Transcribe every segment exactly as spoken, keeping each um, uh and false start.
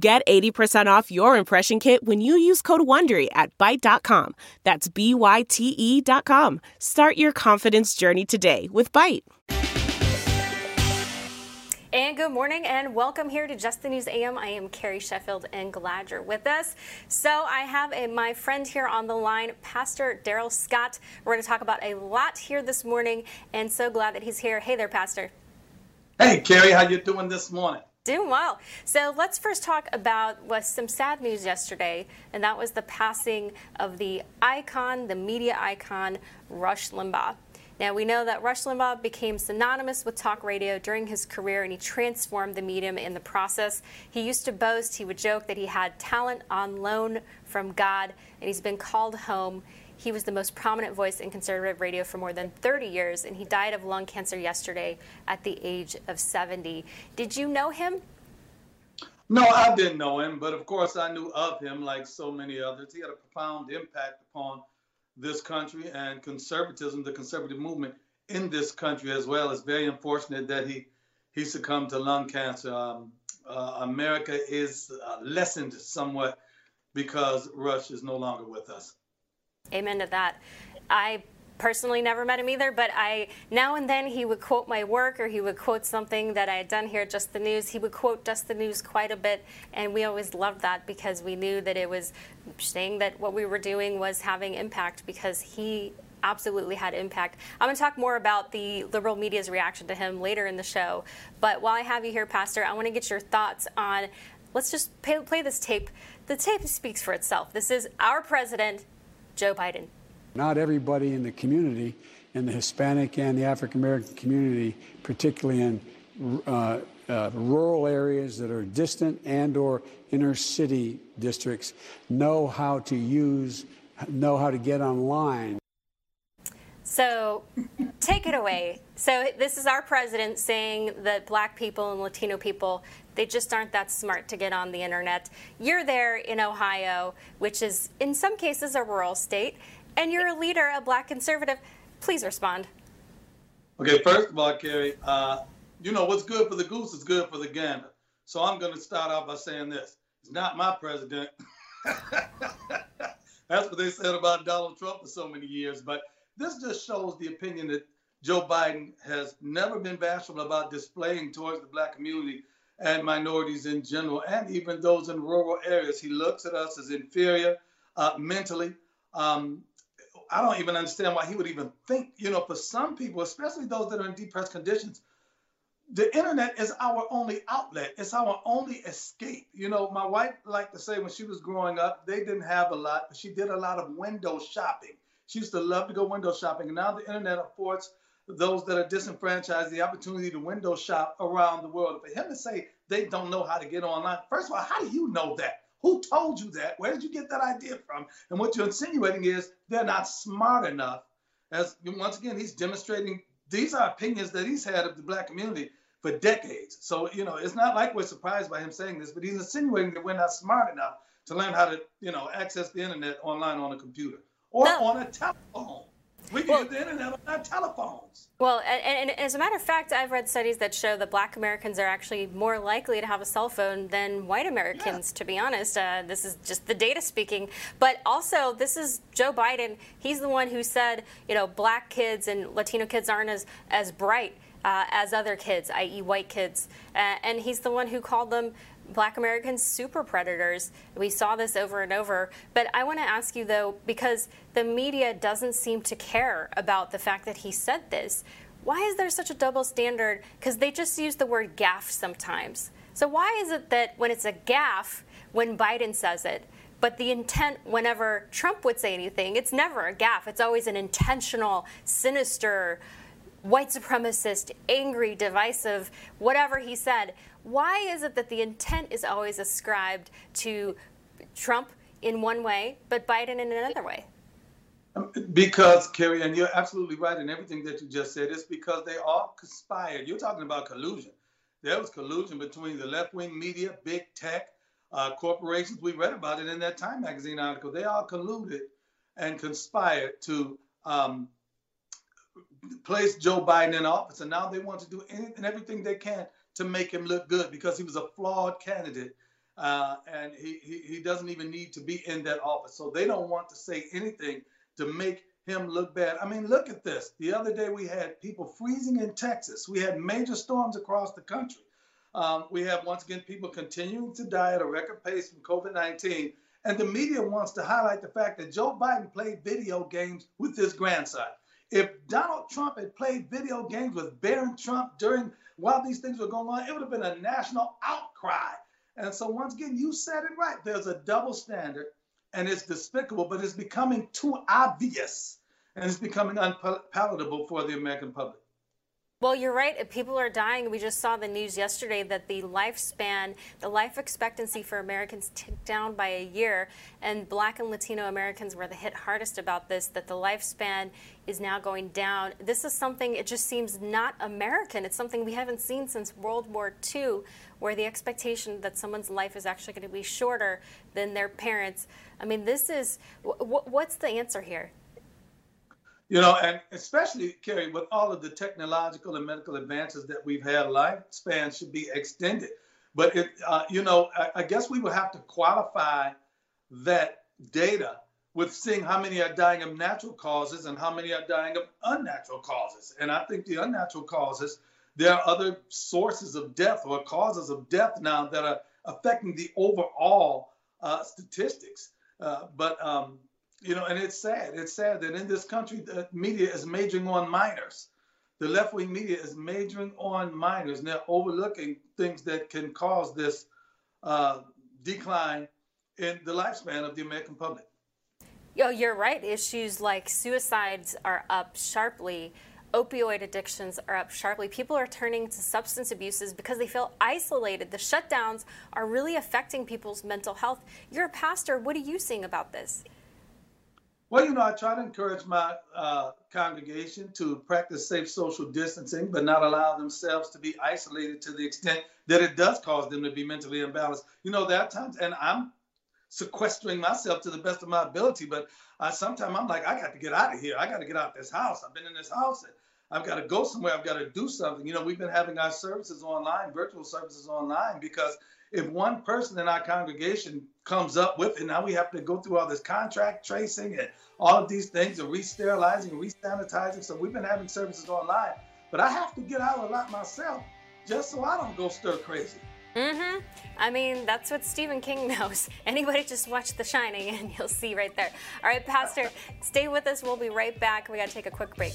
Get eighty percent off your impression kit when you use code WONDERY at Byte dot com. That's B Y T E dot com. Start your confidence journey today with Byte. And good morning and welcome here to Just the News A M. I am Carrie Sheffield and glad you're with us. So I have a, my friend here on the line, Pastor Darrell Scott. We're going to talk about a lot here this morning and so glad that he's here. Hey there, Pastor. Hey, Carrie. How you doing this morning? Doing well. So let's first talk about was some sad news yesterday, and that was the passing of the icon, the media icon, Rush Limbaugh. Now, we know that Rush Limbaugh became synonymous with talk radio during his career, and he transformed the medium in the process. He used to boast, he would joke that he had talent on loan from God, and he's been called home. He was the most prominent voice in conservative radio for more than thirty years, and he died of lung cancer yesterday at the age of seventy. Did you know him? No, I didn't know him, but of course I knew of him like so many others. He had a profound impact upon this country and conservatism, the conservative movement in this country as well. It's very unfortunate that he, he succumbed to lung cancer. Um, uh, America is uh, lessened somewhat because Rush is no longer with us. Amen to that. I personally never met him either, but I now and then he would quote my work or he would quote something that I had done here at Just the News. He would quote Just the News quite a bit, and we always loved that because we knew that it was saying that what we were doing was having impact because he absolutely had impact. I'm going to talk more about the liberal media's reaction to him later in the show, but while I have you here, Pastor, I want to get your thoughts on, let's just pay, play this tape. The tape speaks for itself. This is our president, Joe Biden. Not everybody in the community, in the Hispanic and the African-American community, particularly in uh, uh, rural areas that are distant and or inner city districts, know how to use, know how to get online. So take it away. So this is our president saying that black people and Latino people, they just aren't that smart to get on the internet. You're there in Ohio, which is in some cases a rural state, and you're a leader, a black conservative. Please respond. Okay, first of all, Carrie, uh, you know, what's good for the goose is good for the gander. So I'm going to start off by saying this. It's not my president. That's what they said about Donald Trump for so many years. But this just shows the opinion that Joe Biden has never been bashful about displaying towards the black community and minorities in general, and even those in rural areas. He looks at us as inferior uh, mentally. Um, I don't even understand why he would even think, you know, for some people, especially those that are in depressed conditions, the internet is our only outlet. It's our only escape. You know, my wife liked to say when she was growing up, they didn't have a lot, but she did a lot of window shopping. She used to love to go window shopping. And now the internet affords those that are disenfranchised the opportunity to window shop around the world. For him to say they don't know how to get online, first of all, how do you know that? Who told you that? Where did you get that idea from? And what you're insinuating is they're not smart enough. As once again, he's demonstrating these are opinions that he's had of the black community for decades. So, you know, it's not like we're surprised by him saying this, but he's insinuating that we're not smart enough to learn how to, you know, access the internet online on a computer or no. on a telephone. We can well, get the internet on our telephones. Well, and, and as a matter of fact, I've read studies that show that black Americans are actually more likely to have a cell phone than white Americans, yeah. to be honest. Uh, this is just the data speaking. But also, this is Joe Biden. He's the one who said, you know, black kids and Latino kids aren't as, as bright uh, as other kids, that is white kids. Uh, and he's the one who called them black Americans super predators. We saw this over and over. But I want to ask you, though, because the media doesn't seem to care about the fact that he said this. Why is there such a double standard? Because they just use the word gaffe sometimes. So why is it that when it's a gaffe, when Biden says it, but the intent whenever Trump would say anything, it's never a gaffe. It's always an intentional, sinister, white supremacist, angry, divisive, whatever he said. why is it that the intent is always ascribed to Trump in one way, but Biden in another way? Because, Carrie, and you're absolutely right in everything that you just said, it's because they all conspired. You're talking about collusion. There was collusion between the left-wing media, big tech, uh, corporations. We read about it in that Time magazine article. They all colluded and conspired to um, place Joe Biden in office. And now they want to do anything and everything they can to make him look good because he was a flawed candidate. Uh, and he, he, he doesn't even need to be in that office. So they don't want to say anything to make him look bad. I mean, look at this. The other day we had people freezing in Texas. We had major storms across the country. Um, we have, once again, people continuing to die at a record pace from COVID nineteen. And the media wants to highlight the fact that Joe Biden played video games with his grandson. If Donald Trump had played video games with Barron Trump during while these things were going on, it would have been a national outcry. And so once again, you said it right. There's a double standard. And it's despicable, but it's becoming too obvious, and it's becoming unpalatable for the American public. Well, you're right. People are dying. We just saw the news yesterday that the lifespan, the life expectancy for Americans ticked down by a year, and Black and Latino Americans were the hit hardest about this, that the lifespan is now going down. This is something, it just seems not American. It's something we haven't seen since World War Two, where the expectation that someone's life is actually going to be shorter than their parents. I mean, this is, wh- what's the answer here? You know, and especially, Carrie, with all of the technological and medical advances that we've had, lifespan should be extended. But, it, uh, you know, I, I guess we would have to qualify that data with seeing how many are dying of natural causes and how many are dying of unnatural causes. And I think the unnatural causes, there are other sources of death or causes of death now that are affecting the overall uh, statistics. Uh, but, um You know, and it's sad. It's sad that in this country, the media is majoring on minors. The left-wing media is majoring on minors, and they're overlooking things that can cause this uh, decline in the lifespan of the American public. Yo, you're right. Issues like suicides are up sharply. Opioid addictions are up sharply. People are turning to substance abuses because they feel isolated. The shutdowns are really affecting people's mental health. You're a pastor. What are you seeing about this? Well, you know, I try to encourage my uh, congregation to practice safe social distancing, but not allow themselves to be isolated to the extent that it does cause them to be mentally imbalanced. You know, there are times, and I'm sequestering myself to the best of my ability, but uh, sometimes I'm like, I got to get out of here. I got to get out of this house. I've been in this house, and I've got to go somewhere. I've got to do something. You know, we've been having our services online, virtual services online, because if one person in our congregation comes up with it, now we have to go through all this contract tracing and all of these things and re-sterilizing and re-sanitizing. So we've been having services online. But I have to get out a lot myself just so I don't go stir crazy. Mm-hmm. I mean, that's what Stephen King knows. Anybody just watch The Shining and you'll see right there. All right, Pastor, stay with us. We'll be right back. We got to take a quick break.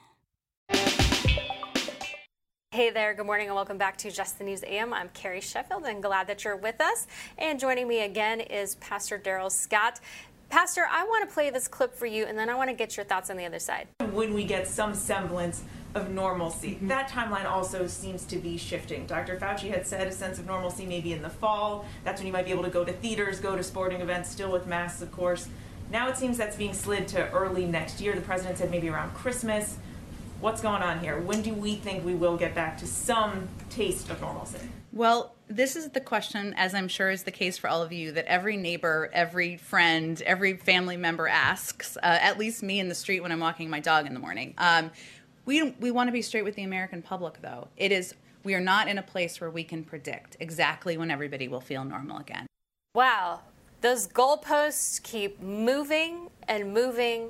Hey there, good morning and welcome back to Just the News A M. I'm Carrie Sheffield and glad that you're with us. And joining me again is Pastor Darrell Scott. Pastor, I want to play this clip for you and then I want to get your thoughts on the other side. When we get some semblance of normalcy, mm-hmm. that timeline also seems to be shifting. Doctor Fauci had said a sense of normalcy maybe in the fall. That's when you might be able to go to theaters, go to sporting events, still with masks, of course. Now it seems that's being slid to early next year. The president said maybe around Christmas. What's going on here? When do we think we will get back to some taste of normalcy? Well, this is the question, as I'm sure is the case for all of you, that every neighbor, every friend, every family member asks, uh, at least me in the street when I'm walking my dog in the morning. Um, we we want to be straight with the American public, though. It is, we are not in a place where we can predict exactly when everybody will feel normal again. Wow. Those goalposts keep moving and moving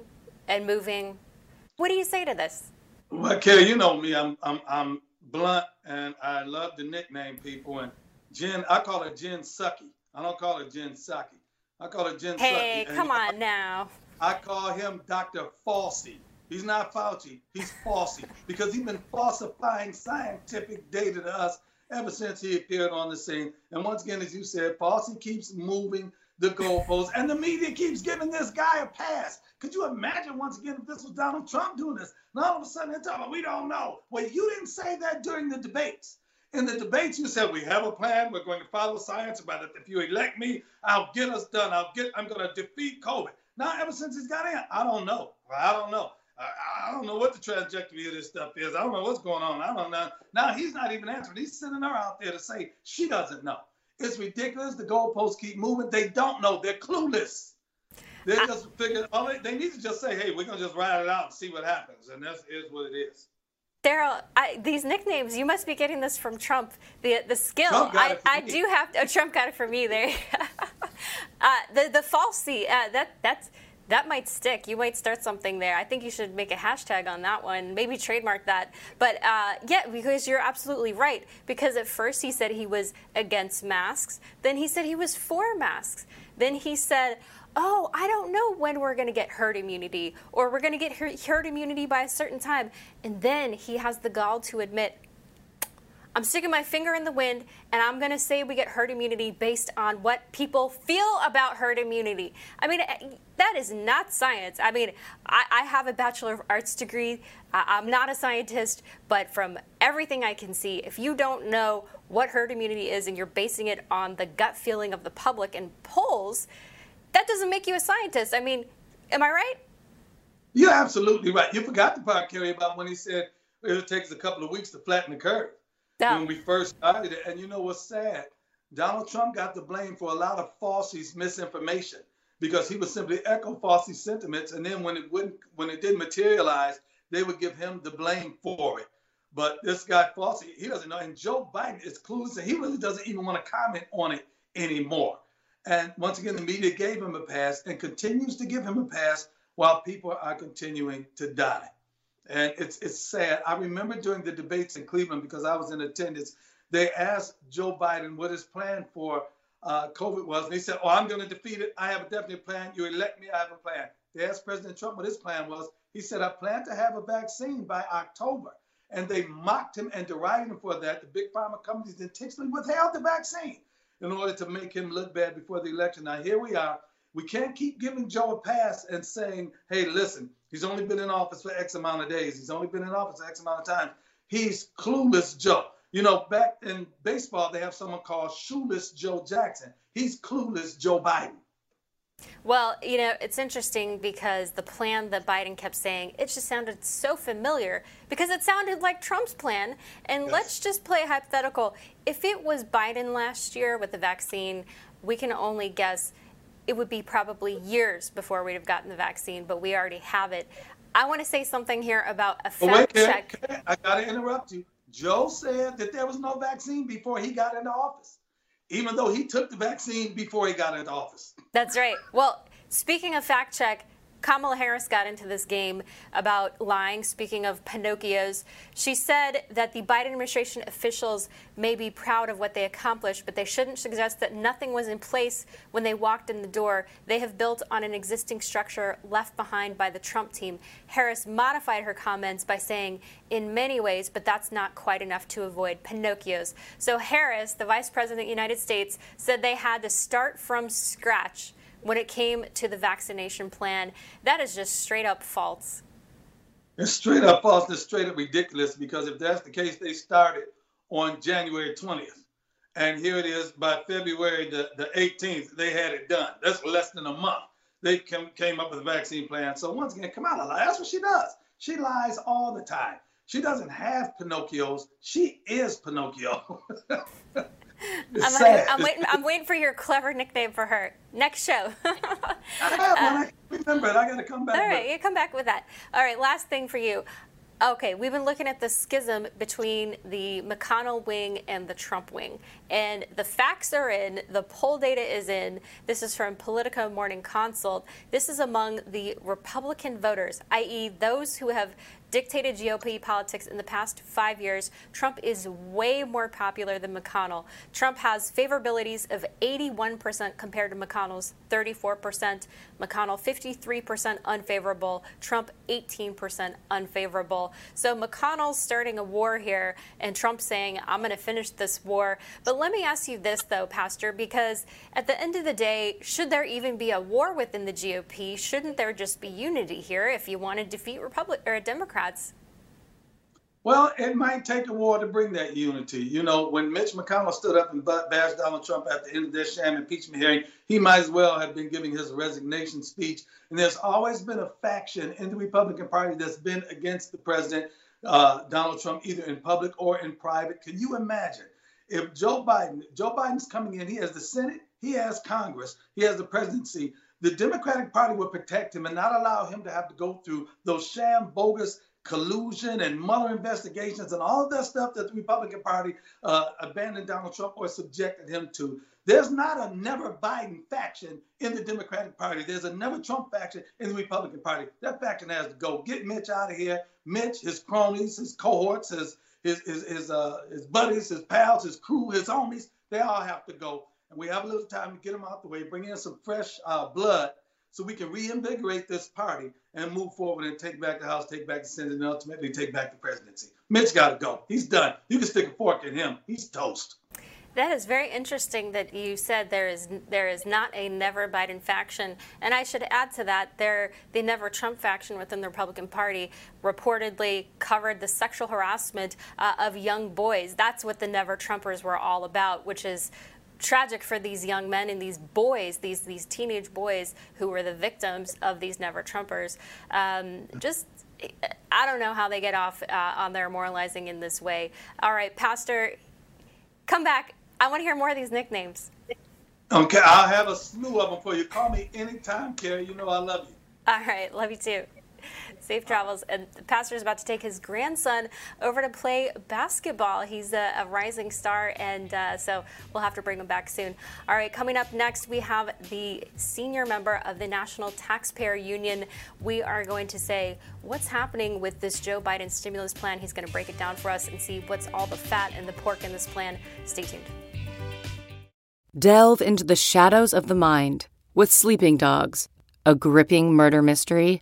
and moving. What do you say to this? Well, Carrie, you know me. I'm I'm I'm blunt, and I love to nickname people. And Jen, I call her Jen Psaki. I don't call her Jen Psaki. I call her Jen Psaki. Hey, Sucky. Come on now. I call him Doctor Fauci. He's not Fauci, he's Fauci, because he's been falsifying scientific data to us ever since he appeared on the scene. And once again, as you said, Fauci keeps moving the goalposts, and the media keeps giving this guy a pass. Could you imagine, once again, if this was Donald Trump doing this? And all of a sudden, they're talking, we don't know. Well, you didn't say that during the debates. In the debates, you said, we have a plan, we're going to follow science, but if you elect me, I'll get us done. I'll get, I'm going to defeat COVID. Now, ever since he's got in, I don't know. I don't know. I don't know what the trajectory of this stuff is. I don't know what's going on. I don't know. Now, he's not even answering. He's sending her out there to say she doesn't know. It's ridiculous. The goalposts keep moving. They don't know. They're clueless. They just figure, all they, they need to just say, hey, we're going to just ride it out and see what happens. And that is what it is. Darrell, I, these nicknames, you must be getting this from Trump, the the skill. I, I do have to, oh, Trump got it from me there. uh, the, the falsy, uh, that that's... That might stick. You might start something there. I think you should make a hashtag on that one. Maybe trademark that. But uh, yeah, because you're absolutely right. Because at first he said he was against masks. Then he said he was for masks. Then he said, oh, I don't know when we're going to get herd immunity, or we're going to get herd immunity by a certain time. And then he has the gall to admit, I'm sticking my finger in the wind, and I'm going to say we get herd immunity based on what people feel about herd immunity. I mean, that is not science. I mean, I, I have a Bachelor of Arts degree. Uh, I'm not a scientist, but from everything I can see, if you don't know what herd immunity is and you're basing it on the gut feeling of the public and polls, that doesn't make you a scientist. I mean, am I right? You're absolutely right. You forgot the part, Carrie, about when he said it takes a couple of weeks to flatten the curve. When we first started it, and you know what's sad? Donald Trump got the blame for a lot of Fauci's misinformation because he would simply echo Fauci's sentiments, and then when it wouldn't, when it didn't materialize, they would give him the blame for it. But this guy Fauci, he doesn't know, and Joe Biden is clueless, and he really doesn't even want to comment on it anymore. And once again, the media gave him a pass and continues to give him a pass while people are continuing to die. And it's it's sad. I remember during the debates in Cleveland, because I was in attendance, they asked Joe Biden what his plan for uh, COVID was. And he said, oh, I'm going to defeat it. I have a definite plan. You elect me, I have a plan. They asked President Trump what his plan was. He said, I plan to have a vaccine by October. And they mocked him and derided him for that. The big pharma companies intentionally withheld the vaccine in order to make him look bad before the election. Now, here we are. We can't keep giving Joe a pass and saying, hey, listen, he's only been in office for X amount of days. He's only been in office for X amount of time. He's clueless Joe. You know, back in baseball, they have someone called shoeless Joe Jackson. He's clueless Joe Biden. Well, you know, it's interesting because the plan that Biden kept saying, it just sounded so familiar because it sounded like Trump's plan. And yes. Let's just play hypothetical. If it was Biden last year with the vaccine, we can only guess it would be probably years before we'd have gotten the vaccine, but we already have it. I want to say something here about a fact oh, wait, check. Okay. I got to interrupt you. Joe said that there was no vaccine before he got into office, even though he took the vaccine before he got into office. That's right. Well, speaking of fact check, Kamala Harris got into this game about lying. Speaking of Pinocchios, she said that the Biden administration officials may be proud of what they accomplished, but they shouldn't suggest that nothing was in place when they walked in the door. They have built on an existing structure left behind by the Trump team. Harris modified her comments by saying, in many ways, but that's not quite enough to avoid Pinocchios. So Harris, the vice president of the United States, said they had to start from scratch when it came to the vaccination plan. That is just straight up false. It's straight up false. It's straight up ridiculous, because if that's the case, they started on January twentieth. And here it is, by February the, the eighteenth, they had it done. That's less than a month. They came, came up with a vaccine plan. So once again, Kamala lies. That's what she does. She lies all the time. She doesn't have Pinocchios. She is Pinocchio. I'm, like, I'm, waiting, I'm waiting for your clever nickname for her. Next show. I have one. I remember it. I got to come back. All right, you come back with that. All right, last thing for you. Okay, we've been looking at the schism between the McConnell wing and the Trump wing. And the facts are in. The poll data is in. This is from Politico Morning Consult. This is among the Republican voters, that is those who have dictated G O P politics in the past five years, Trump is way more popular than McConnell. Trump has favorabilities of eighty-one percent compared to McConnell's thirty-four percent. McConnell, fifty-three percent unfavorable. Trump, eighteen percent unfavorable. So McConnell's starting a war here, and Trump's saying, I'm going to finish this war. But let me ask you this, though, Pastor, because at the end of the day, should there even be a war within the G O P? Shouldn't there just be unity here if you want to defeat Republic or Democrats? Well, it might take a war to bring that unity. You know, when Mitch McConnell stood up and bashed Donald Trump at the end of their sham impeachment hearing, he might as well have been giving his resignation speech. And there's always been a faction in the Republican Party that's been against the president, uh, Donald Trump, either in public or in private. Can you imagine if Joe Biden, Joe Biden's coming in, he has the Senate, he has Congress, he has the presidency. The Democratic Party will protect him and not allow him to have to go through those sham, bogus collusion and Mueller investigations and all of that stuff that the Republican Party uh, abandoned Donald Trump or subjected him to. There's not a never Biden faction in the Democratic Party. There's a never Trump faction in the Republican Party. That faction has to go. Get Mitch out of here. Mitch, his cronies, his cohorts, his his his his, uh, his buddies, his pals, his crew, his homies, they all have to go. And we have a little time to get them out the way, bring in some fresh uh, blood so we can reinvigorate this party and move forward and take back the House, take back the Senate, and ultimately take back the presidency. Mitch got to go. He's done. You can stick a fork in him. He's toast. That is very interesting that you said there is there is not a never Biden faction. And I should add to that, there the never Trump faction within the Republican Party reportedly covered the sexual harassment uh, of young boys. That's what the never Trumpers were all about, which is tragic for these young men and these boys, these these teenage boys who were the victims of these never Trumpers. Um, just, I don't know how they get off uh, on their moralizing in this way. All right, Pastor, come back. I want to hear more of these nicknames. Okay, I'll have a slew of them for you. Call me anytime, Carrie. You know I love you. All right, love you too. Safe travels. And the pastor is about to take his grandson over to play basketball. He's a, a rising star, and uh, so we'll have to bring him back soon. All right, coming up next, we have the senior member of the National Taxpayer Union. We are going to say what's happening with this Joe Biden stimulus plan. He's going to break it down for us and see what's all the fat and the pork in this plan. Stay tuned. Delve into the shadows of the mind with Sleeping Dogs, a gripping murder mystery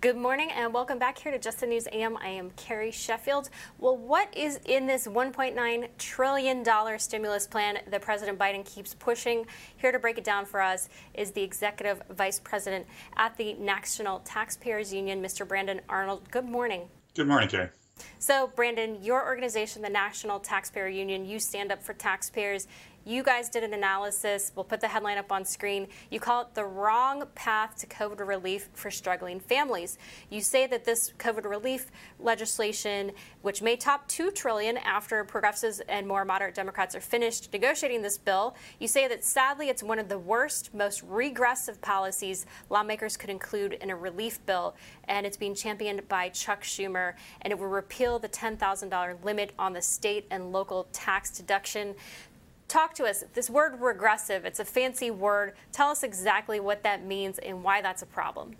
Good morning and welcome back here to Just the News A M. I am Carrie Sheffield. Well, what is in this one point nine trillion dollars stimulus plan that President Biden keeps pushing? Here to break it down for us is the Executive Vice President at the National Taxpayers Union, Mister Brandon Arnold. Good morning. Good morning, Carrie. So, Brandon, your organization, the National Taxpayer Union, you stand up for taxpayers. You guys did an analysis. We'll put the headline up on screen. You call it the wrong path to COVID relief for struggling families. You say that this COVID relief legislation, which may top two trillion dollars after progressives and more moderate Democrats are finished negotiating this bill, you say that sadly it's one of the worst, most regressive policies lawmakers could include in a relief bill, and it's being championed by Chuck Schumer, and it will repeal the ten thousand dollars limit on the state and local tax deduction. Talk to us. This word regressive, it's a fancy word. Tell us exactly what that means and why that's a problem.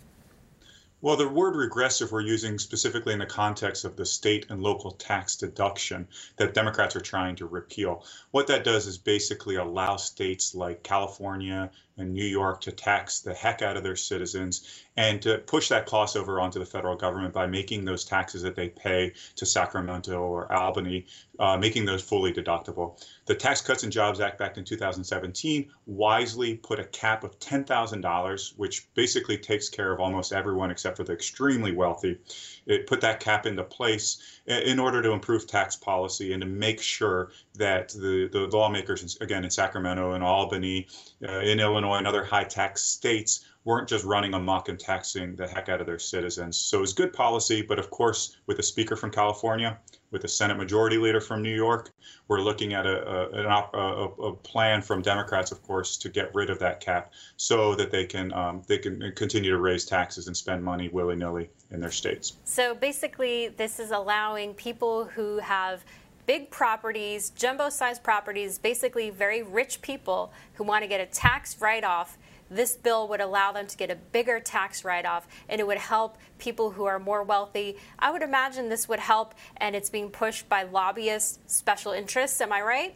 Well, the word regressive we're using specifically in the context of the state and local tax deduction that Democrats are trying to repeal. What that does is basically allow states like California and New York to tax the heck out of their citizens and to push that cost over onto the federal government by making those taxes that they pay to Sacramento or Albany, uh, making those fully deductible. The Tax Cuts and Jobs Act back in two thousand seventeen wisely put a cap of ten thousand dollars, which basically takes care of almost everyone except for the extremely wealthy. It put that cap into place in order to improve tax policy and to make sure that the, the lawmakers, again, in Sacramento and Albany, uh, in Illinois and other high tax states, weren't just running amok and taxing the heck out of their citizens. So it was good policy, but of course, with a speaker from California, with a Senate Majority Leader from New York, we're looking at a, a, an op, a, a plan from Democrats, of course, to get rid of that cap so that they can um, they can continue to raise taxes and spend money willy-nilly in their states. So basically, this is allowing people who have big properties, jumbo-sized properties, basically very rich people who want to get a tax write-off. This bill would allow them to get a bigger tax write-off, and it would help people who are more wealthy. I would imagine this would help, and it's being pushed by lobbyists, special interests. Am I right?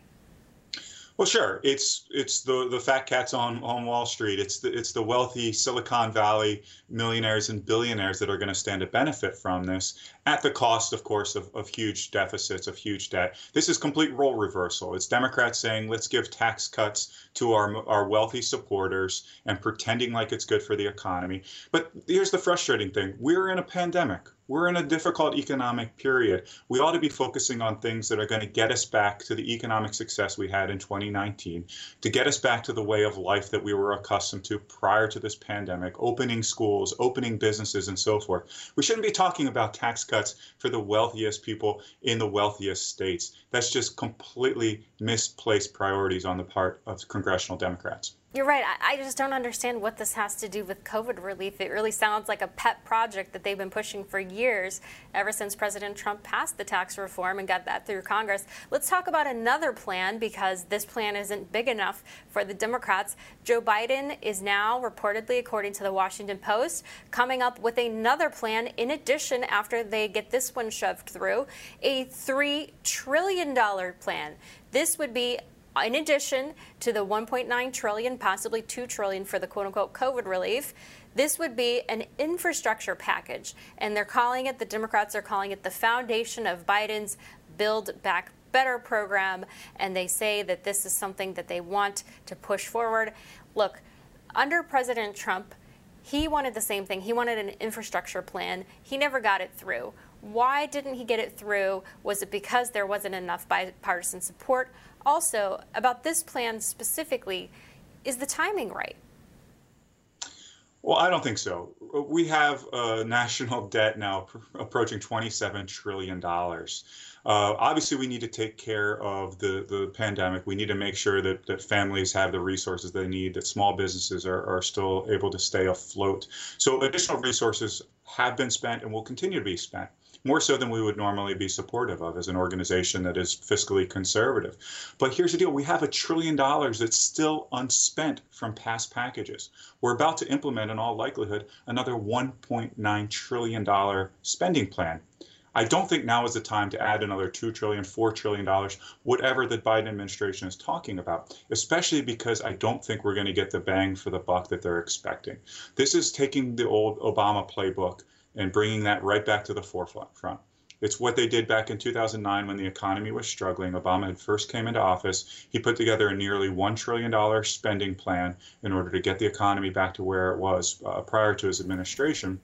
Well, sure. It's it's the the fat cats on, on Wall Street. It's the it's the wealthy Silicon Valley millionaires and billionaires that are going to stand to benefit from this, at the cost, of course, of, of huge deficits, of huge debt. This is complete role reversal. It's Democrats saying, let's give tax cuts to our our wealthy supporters and pretending like it's good for the economy. But here's the frustrating thing: we're in a pandemic. We're in a difficult economic period. We ought to be focusing on things that are going to get us back to the economic success we had in twenty nineteen, to get us back to the way of life that we were accustomed to prior to this pandemic, opening schools, opening businesses, and so forth. We shouldn't be talking about tax cuts for the wealthiest people in the wealthiest states. That's just completely misplaced priorities on the part of congressional Democrats. You're right. I just don't understand what this has to do with COVID relief. It really sounds like a pet project that they've been pushing for years, ever since President Trump passed the tax reform and got that through Congress. Let's talk about another plan, because this plan isn't big enough for the Democrats. Joe Biden is now reportedly, according to the Washington Post, coming up with another plan in addition after they get this one shoved through, a three trillion dollars plan. This would be in addition to the one point nine trillion dollars, possibly two trillion dollars for the quote-unquote COVID relief. This would be an infrastructure package, and they're calling it, the Democrats are calling it, the foundation of Biden's Build Back Better program, and they say that this is something that they want to push forward. Look, under President Trump, he wanted the same thing. He wanted an infrastructure plan. He never got it through. Why didn't he get it through? Was it because there wasn't enough bipartisan support? Also, about this plan specifically, is the timing right? Well, I don't think so. We have a national debt now pr- approaching twenty-seven trillion dollars. Uh, obviously, we need to take care of the, the pandemic. We need to make sure that, that families have the resources they need, that small businesses are, are still able to stay afloat. So additional resources have been spent and will continue to be spent, more so than we would normally be supportive of as an organization that is fiscally conservative. But here's the deal. We have a trillion dollars that's still unspent from past packages. We're about to implement, in all likelihood, another one point nine trillion dollars spending plan. I don't think now is the time to add another two trillion dollars, four trillion dollars, whatever the Biden administration is talking about, especially because I don't think we're going to get the bang for the buck that they're expecting. This is taking the old Obama playbook and bringing that right back to the forefront. It's what they did back in two thousand nine when the economy was struggling. Obama had first came into office. He put together a nearly one trillion dollars spending plan in order to get the economy back to where it was uh, prior to his administration.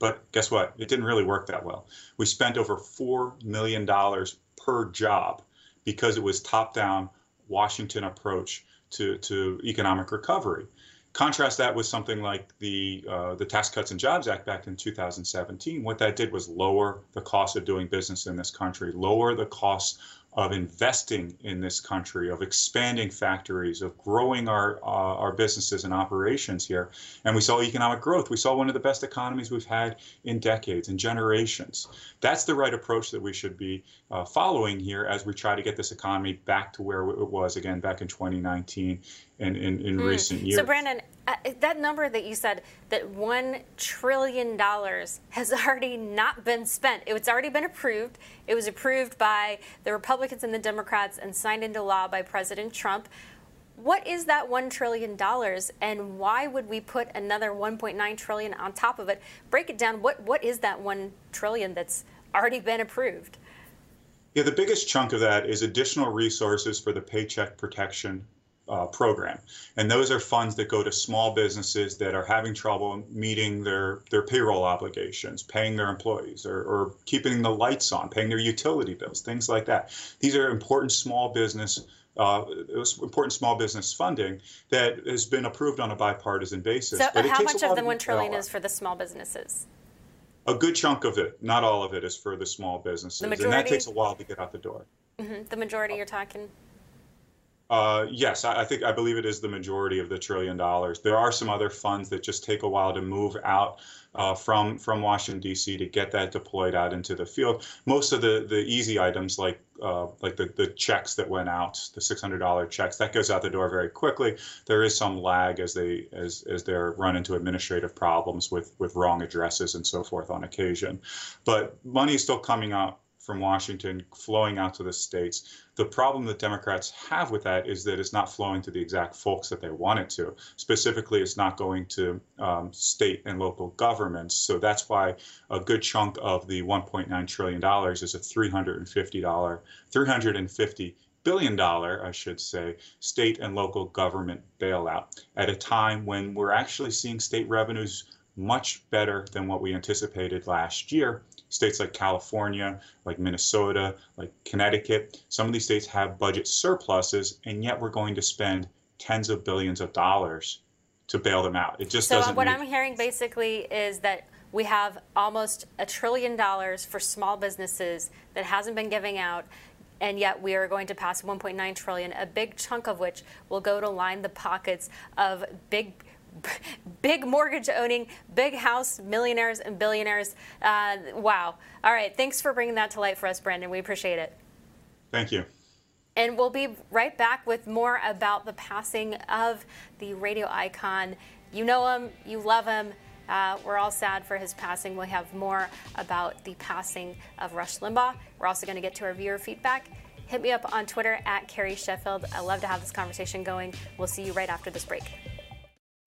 But guess what? It didn't really work that well. We spent over four million dollars per job because it was top-down Washington approach to, to economic recovery. Contrast that with something like the uh, the Tax Cuts and Jobs Act back in two thousand seventeen. What that did was lower the cost of doing business in this country, lower the cost of investing in this country, of expanding factories, of growing our uh, our businesses and operations here. And we saw economic growth. We saw one of the best economies we've had in decades and generations. That's the right approach that we should be uh, following here as we try to get this economy back to where it was, again, back in twenty nineteen and in, in mm. recent years. So, Brandon, uh, that number that you said, that one trillion dollars has already not been spent. It's already been approved. It was approved by the Republicans and the Democrats and signed into law by President Trump. What is that one trillion dollars, and why would we put another one point nine trillion dollars on top of it? Break it down. What What is that one trillion dollars that's already been approved? Yeah, the biggest chunk of that is additional resources for the Paycheck Protection Uh, program. And those are funds that go to small businesses that are having trouble meeting their, their payroll obligations, paying their employees, or, or keeping the lights on, paying their utility bills, things like that. These are important small business uh, important small business funding that has been approved on a bipartisan basis. So but how much of the one trillion dollars is for the small businesses? A good chunk of it, not all of it, is for the small businesses. The majority? And that takes a while to get out the door. Mm-hmm. The majority you're talking? Uh, yes, I, I think I believe it is the majority of the trillion dollars. There are some other funds that just take a while to move out uh, from from Washington, D C to get that deployed out into the field. Most of the, the easy items like uh, like the, the checks that went out, the six hundred dollar checks, that goes out the door very quickly. There is some lag as they as as they're run into administrative problems with with wrong addresses and so forth on occasion. But money is still coming out from Washington, flowing out to the states. The problem that Democrats have with that is that it's not flowing to the exact folks that they want it to. Specifically, it's not going to um, state and local governments. So that's why a good chunk of the one point nine trillion dollars is a three hundred fifty billion dollars, I should say, state and local government bailout at a time when we're actually seeing state revenues much better than what we anticipated last year. States like California, like Minnesota, like Connecticut, some of these states have budget surpluses, and yet we're going to spend tens of billions of dollars to bail them out. It just doesn't. So what I'm hearing basically is that we have almost a trillion dollars for small businesses that hasn't been giving out, and yet we are going to pass one point nine trillion dollars, a big chunk of which will go to line the pockets of big big mortgage-owning, big house millionaires and billionaires. Uh, wow. All right. Thanks for bringing that to light for us, Brandon. We appreciate it. Thank you. And we'll be right back with more about the passing of the radio icon. You know him. You love him. Uh, we're all sad for his passing. We'll have more about the passing of Rush Limbaugh. We're also going to get to our viewer feedback. Hit me up on Twitter at Carrie Sheffield. I love to have this conversation going. We'll see you right after this break.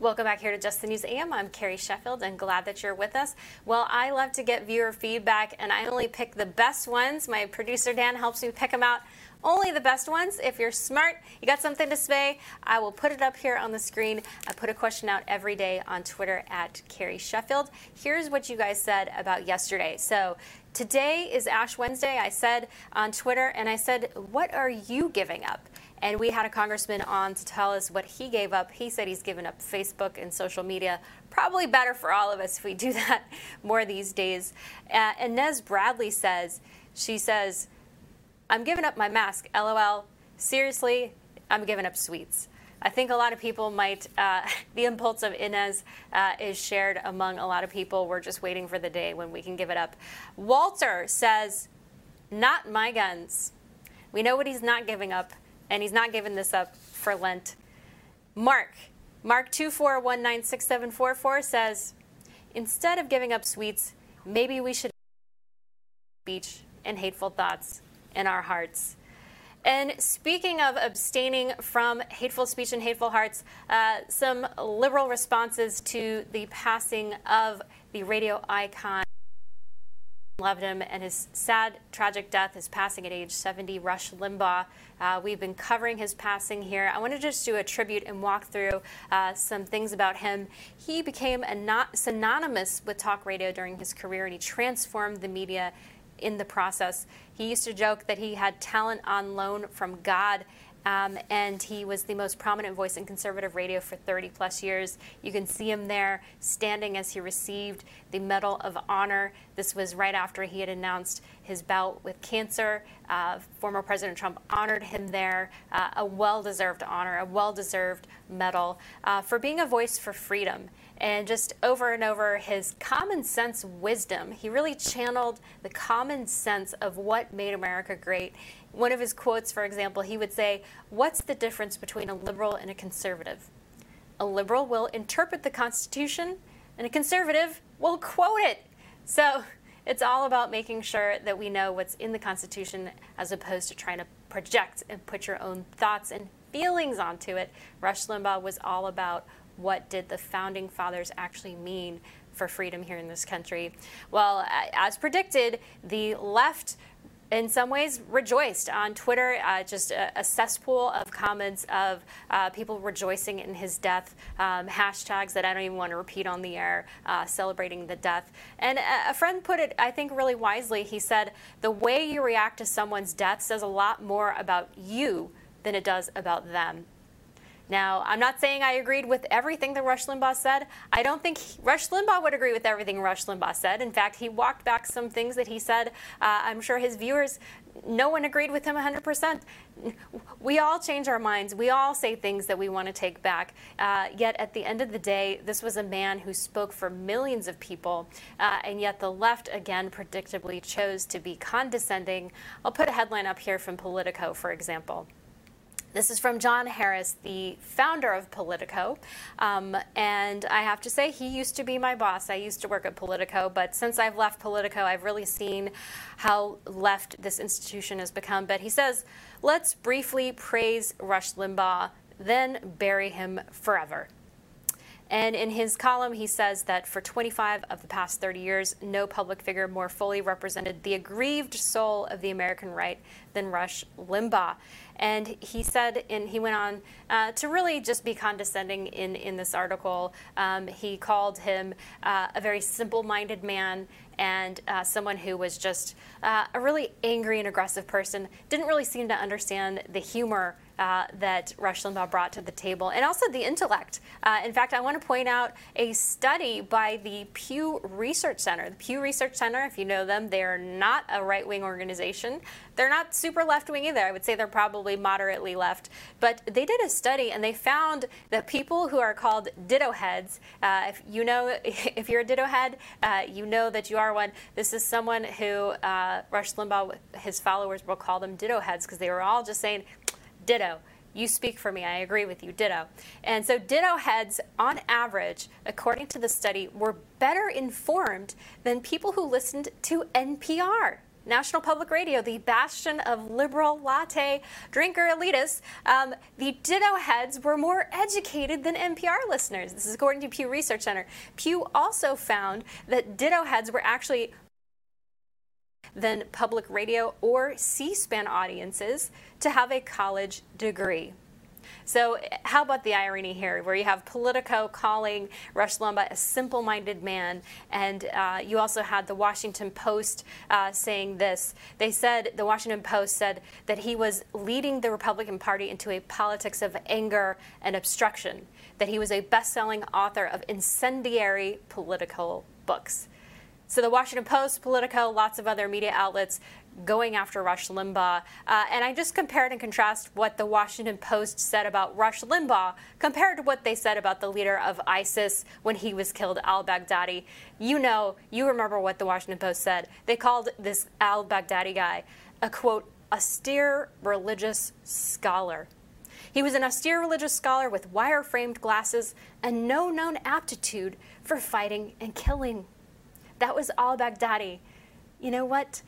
Welcome back here to Just the News A M. I'm Carrie Sheffield, and glad that you're with us. Well, I love to get viewer feedback, and I only pick the best ones. My producer, Dan, helps me pick them out. Only the best ones. If you're smart, you got something to say, I will put it up here on the screen. I put a question out every day on Twitter at Carrie Sheffield. Here's what you guys said about yesterday. So today is Ash Wednesday. I said on Twitter, and I said, what are you giving up? And we had a congressman on to tell us what he gave up. He said he's given up Facebook and social media. Probably better for all of us if we do that more these days. Uh, Inez Bradley says, she says, I'm giving up my mask, L O L. Seriously, I'm giving up sweets. I think a lot of people might, uh, the impulse of Inez uh, is shared among a lot of people. We're just waiting for the day when we can give it up. Walter says, not my guns. We know what he's not giving up. And he's not giving this up for Lent. Mark, Mark two four one nine six seven four four says, instead of giving up sweets, maybe we should speech and hateful thoughts in our hearts. And speaking of abstaining from hateful speech and hateful hearts, uh, some liberal responses to the passing of the radio icon. Loved him and his sad, tragic death, his passing at age seventy, Rush Limbaugh. Uh, we've been covering his passing here. I want to just do a tribute and walk through uh, some things about him. He became a not synonymous with talk radio during his career, and he transformed the media in the process. He used to joke that he had talent on loan from God. Um, and he was the most prominent voice in conservative radio for thirty plus years. You can see him there standing as he received the Medal of Honor. This was right after he had announced his bout with cancer. Uh, former President Trump honored him there, uh, a well-deserved honor, a well-deserved medal uh, for being a voice for freedom. And just over and over, his common sense wisdom, he really channeled the common sense of what made America great. One of his quotes, for example, he would say, what's the difference between a liberal and a conservative? A liberal will interpret the Constitution, and a conservative will quote it. So It's all about making sure that we know what's in the Constitution as opposed to trying to project and put your own thoughts and feelings onto it. Rush Limbaugh was all about what did the Founding Fathers actually mean for freedom here in this country. Well, as predicted, the left in some ways rejoiced on Twitter, uh, just a, a cesspool of comments of uh, people rejoicing in his death, um, hashtags that I don't even want to repeat on the air, uh, celebrating the death. And a, a friend put it, I think, really wisely. He said, the way you react to someone's death says a lot more about you than it does about them. Now, I'm not saying I agreed with everything that Rush Limbaugh said. I don't think he, Rush Limbaugh would agree with everything Rush Limbaugh said. In fact, he walked back some things that he said. Uh, I'm sure his viewers, no one agreed with him one hundred percent. We all change our minds. We all say things that we want to take back. Uh, yet at the end of the day, this was a man who spoke for millions of people. Uh, and yet the left, again, predictably chose to be condescending. I'll put a headline up here from Politico, for example. This is from John Harris, the founder of Politico, um, and I have to say he used to be my boss. I used to work at Politico, but since I've left Politico, I've really seen how left this institution has become. But he says, let's briefly praise Rush Limbaugh, then bury him forever. And in his column, he says that for twenty-five of the past thirty years, no public figure more fully represented the aggrieved soul of the American right than Rush Limbaugh. And he said, and he went on uh, to really just be condescending in, in this article. Um, he called him uh, a very simple-minded man and uh, someone who was just uh, a really angry and aggressive person, didn't really seem to understand the humor Uh, that Rush Limbaugh brought to the table, and also the intellect. Uh, in fact, I want to point out a study by the Pew Research Center. The Pew Research Center, if you know them, they are not a right-wing organization. They're not super left-wing either. I would say they're probably moderately left. But they did a study, and they found that people who are called ditto heads, uh, if you know, if you're a ditto head, uh, you know that you are one. This is someone who uh, Rush Limbaugh, his followers will call them ditto heads because they were all just saying, ditto. You speak for me. I agree with you. Ditto. And so ditto heads, on average, according to the study, were better informed than people who listened to N P R, National Public Radio, the bastion of liberal latte drinker elitists. Um, the ditto heads were more educated than N P R listeners. This is according to Pew Research Center. Pew also found that ditto heads were actually than public radio or C-SPAN audiences to have a college degree. So how about the irony here, where you have Politico calling Rush Limbaugh a simple-minded man, and uh, you also had the Washington Post uh, saying this. They said, the Washington Post said that he was leading the Republican Party into a politics of anger and obstruction, that he was a best-selling author of incendiary political books. So the Washington Post, Politico, lots of other media outlets going after Rush Limbaugh. Uh, and I just compared and contrast what the Washington Post said about Rush Limbaugh compared to what they said about the leader of ISIS when he was killed, al-Baghdadi. You know, you remember what the Washington Post said. They called this al-Baghdadi guy a, quote, austere religious scholar. He was an austere religious scholar with wire-framed glasses and no known aptitude for fighting and killing. That was al-Baghdadi. You know what?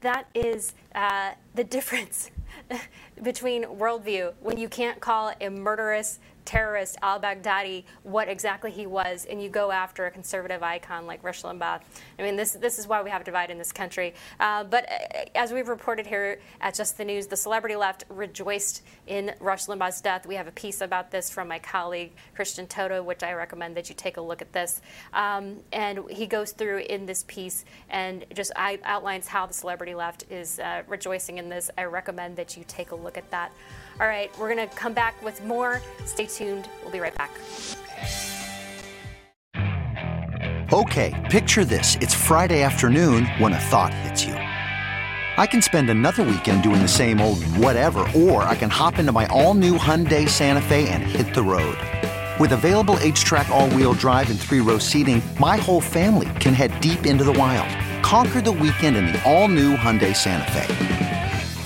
That is uh, the difference between worldview, when you can't call a murderous terrorist al-Baghdadi what exactly he was, and you go after a conservative icon like Rush Limbaugh. I mean, this this is why we have a divide in this country. Uh, but as we've reported here at Just the News, the celebrity left rejoiced in Rush Limbaugh's death. We have a piece about this from my colleague Christian Toto, which I recommend that you take a look at this. Um, and he goes through in this piece and just I, outlines how the celebrity left is uh, rejoicing in this. I recommend that you take a look at that. All right, we're going to come back with more. Stay tuned. We'll be right back. Okay, picture this. It's Friday afternoon when a thought hits you. I can spend another weekend doing the same old whatever, or I can hop into my all-new Hyundai Santa Fe and hit the road. With available H-Track all-wheel drive and three-row seating, my whole family can head deep into the wild. Conquer the weekend in the all-new Hyundai Santa Fe.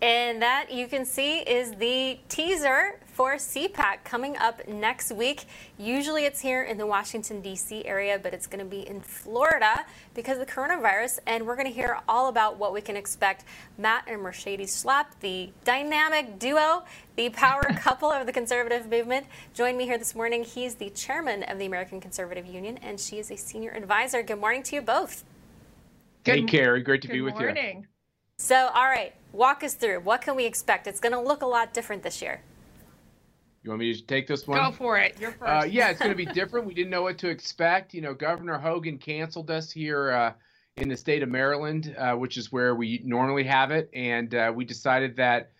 And that, you can see, is the teaser for C PAC coming up next week. Usually it's here in the Washington, D C area, but it's going to be in Florida because of the coronavirus. And we're going to hear all about what we can expect. Matt and Mercedes Schlapp, the dynamic duo, the power couple of the conservative movement, joined me here this morning. He's the chairman of the American Conservative Union, and she is a senior advisor. Good morning to you both. Good hey, Carrie. Great to be with morning. you. Good morning. So, all right, walk us through. What can we expect? It's going to look a lot different this year. You want me to take this one? Go for it. You're first. Uh, yeah, it's going to be different. We didn't know what to expect. You know, Governor Hogan canceled us here uh, in the state of Maryland, uh, which is where we normally have it. And uh, we decided that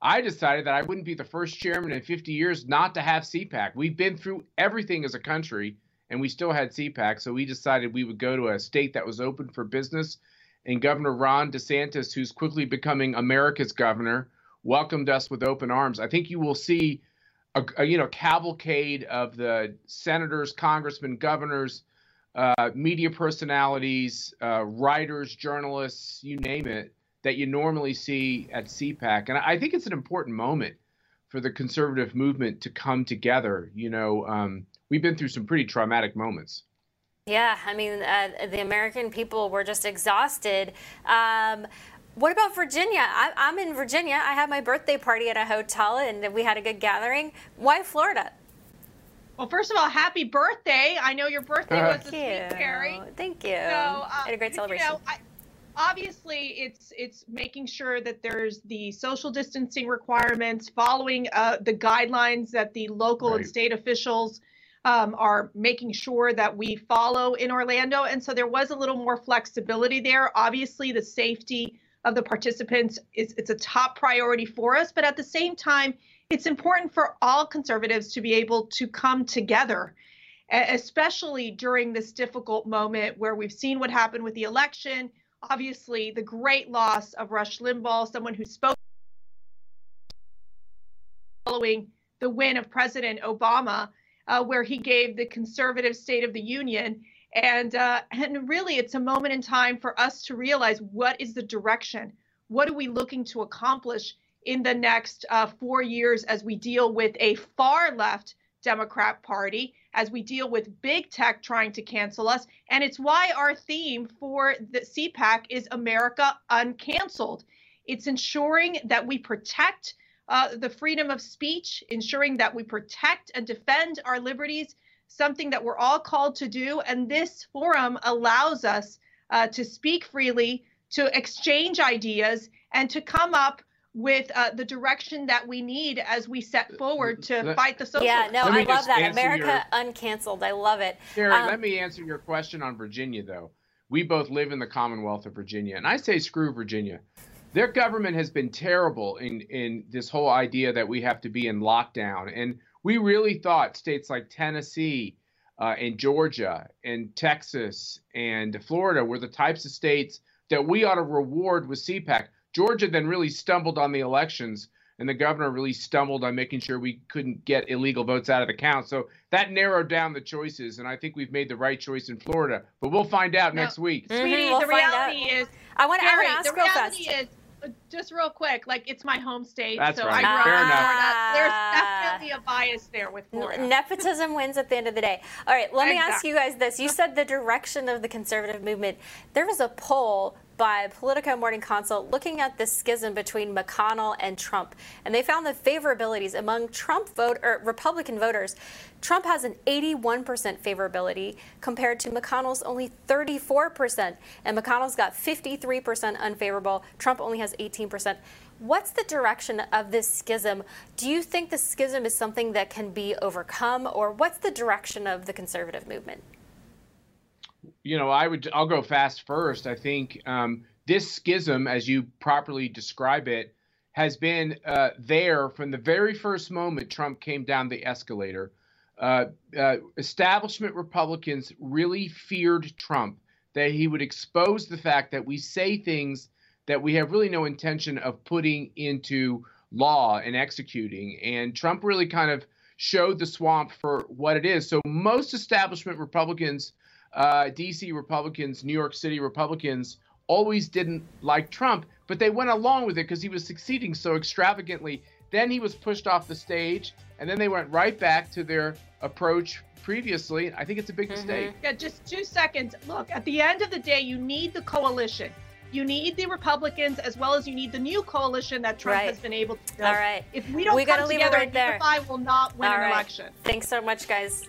I decided that I wouldn't be the first chairman in fifty years not to have C PAC. We've been through everything as a country, and we still had C PAC. So we decided we would go to a state that was open for business. And Governor Ron DeSantis, who's quickly becoming America's governor, welcomed us with open arms. I think you will see a, a you know, cavalcade of the senators, congressmen, governors, uh, media personalities, uh, writers, journalists, you name it, that you normally see at C PAC. And I think it's an important moment for the conservative movement to come together. You know, um, we've been through some pretty traumatic moments. Yeah, I mean, uh, the American people were just exhausted. Um, what about Virginia? I, I'm in Virginia. I had my birthday party at a hotel, and we had a good gathering. Why Florida? Well, first of all, happy birthday. I know your birthday uh, was this week, Carrie. Thank you. So, uh, I had a great celebration. You know, I, obviously, it's it's making sure that there's the social distancing requirements, following uh, the guidelines that the local right. and state officials Um, are making sure that we follow in Orlando. And so there was a little more flexibility there. Obviously, the safety of the participants is it's a top priority for us. But at the same time, it's important for all conservatives to be able to come together, especially during this difficult moment where we've seen what happened with the election. Obviously, the great loss of Rush Limbaugh, someone who spoke following the win of President Obama, Uh, where he gave the conservative State of the Union. And uh, and really, it's a moment in time for us to realize what is the direction? What are we looking to accomplish in the next uh, four years as we deal with a far left Democrat Party, as we deal with big tech trying to cancel us? And it's why our theme for the C PAC is America Uncanceled. It's ensuring that we protect Uh, the freedom of speech, ensuring that we protect and defend our liberties, something that we're all called to do. And this forum allows us uh, to speak freely, to exchange ideas, and to come up with uh, the direction that we need as we set forward to let, fight the social. Yeah, no, I love that. America your, Uncanceled. I love it. Sarah, um, let me answer your question on Virginia, though. We both live in the Commonwealth of Virginia, and I say screw Virginia. Their government has been terrible in, in this whole idea that we have to be in lockdown. And we really thought states like Tennessee uh, and Georgia and Texas and Florida were the types of states that we ought to reward with C PAC. Georgia then really stumbled on the elections, and the governor really stumbled on making sure we couldn't get illegal votes out of the count. So that narrowed down the choices, and I think we've made the right choice in Florida. But we'll find out no. next week. Mm-hmm. Sweetie, we'll the reality out. is, I want to ask real fast. Just real quick, like it's my home state, That's so right. I grew up in Florida. There's definitely a bias there with Florida. Nepotism wins at the end of the day. All right, let exactly. me ask you guys this. You said the direction of the conservative movement. There was a poll by Politico Morning Consult looking at the schism between McConnell and Trump, and they found the favorabilities among Trump vote or Republican voters. Trump has an eighty-one percent favorability compared to McConnell's only thirty-four percent, and McConnell's got fifty-three percent unfavorable. Trump only has eighteen percent. What's the direction of this schism? Do you think the schism is something that can be overcome, or what's the direction of the conservative movement? You know, I would I'll go fast first. I think um, this schism, as you properly describe it, has been uh, there from the very first moment Trump came down the escalator. Uh, uh, establishment Republicans really feared Trump, that he would expose the fact that we say things that we have really no intention of putting into law and executing. And Trump really kind of showed the swamp for what it is. So most establishment Republicans, Uh, D C Republicans, New York City Republicans, always didn't like Trump But they went along with it because he was succeeding so extravagantly. Then he was pushed off the stage, and then they went right back to their approach previously. I think it's a big mm-hmm. mistake. Yeah, just two seconds. Look, at the end of the day, you need the coalition. You need the Republicans as well as you need the new coalition that Trump right. has been able to do. All right. If we don't we come together, right unify will not win All an right. election. Thanks so much, guys.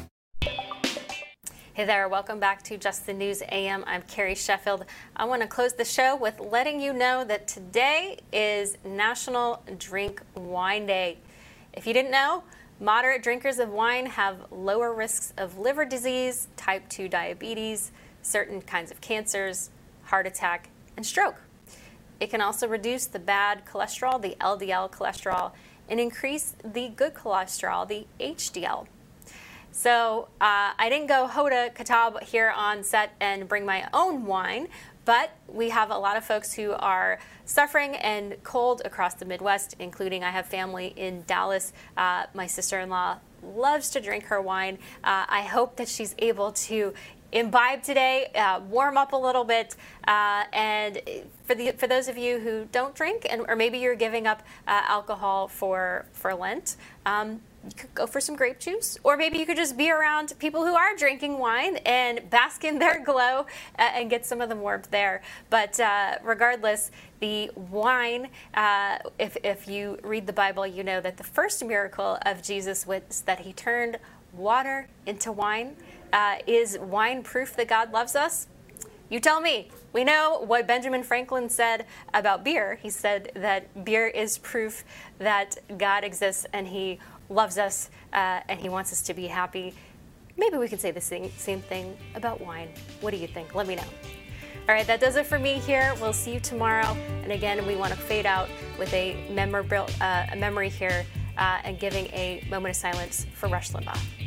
Hey there, welcome back to Just the News A M. I'm Carrie Sheffield. I want to close the show with letting you know that today is National Drink Wine Day. If you didn't know, moderate drinkers of wine have lower risks of liver disease, type two diabetes, certain kinds of cancers, heart attack, and stroke. It can also reduce the bad cholesterol, the L D L cholesterol, and increase the good cholesterol, the H D L. So uh, I didn't go Hoda Khattab here on set and bring my own wine, but we have a lot of folks who are suffering and cold across the Midwest, including I have family in Dallas. Uh, my sister-in-law loves to drink her wine. Uh, I hope that she's able to imbibe today, uh, warm up a little bit, uh, and for the for those of you who don't drink, and or maybe you're giving up uh, alcohol for for Lent, um, you could go for some grape juice, or maybe you could just be around people who are drinking wine and bask in their glow uh, and get some of the warmth there. But uh, regardless, the wine, uh, if if you read the Bible, you know that the first miracle of Jesus was that he turned water into wine. Uh, is wine proof that God loves us? You tell me. We know what Benjamin Franklin said about beer. He said that beer is proof that God exists and he loves us uh, and he wants us to be happy. Maybe we can say the same, same thing about wine. What do you think? Let me know. All right, that does it for me here. We'll see you tomorrow. And again, we want to fade out with a, memorable, uh, a memory here uh, and giving a moment of silence for Rush Limbaugh.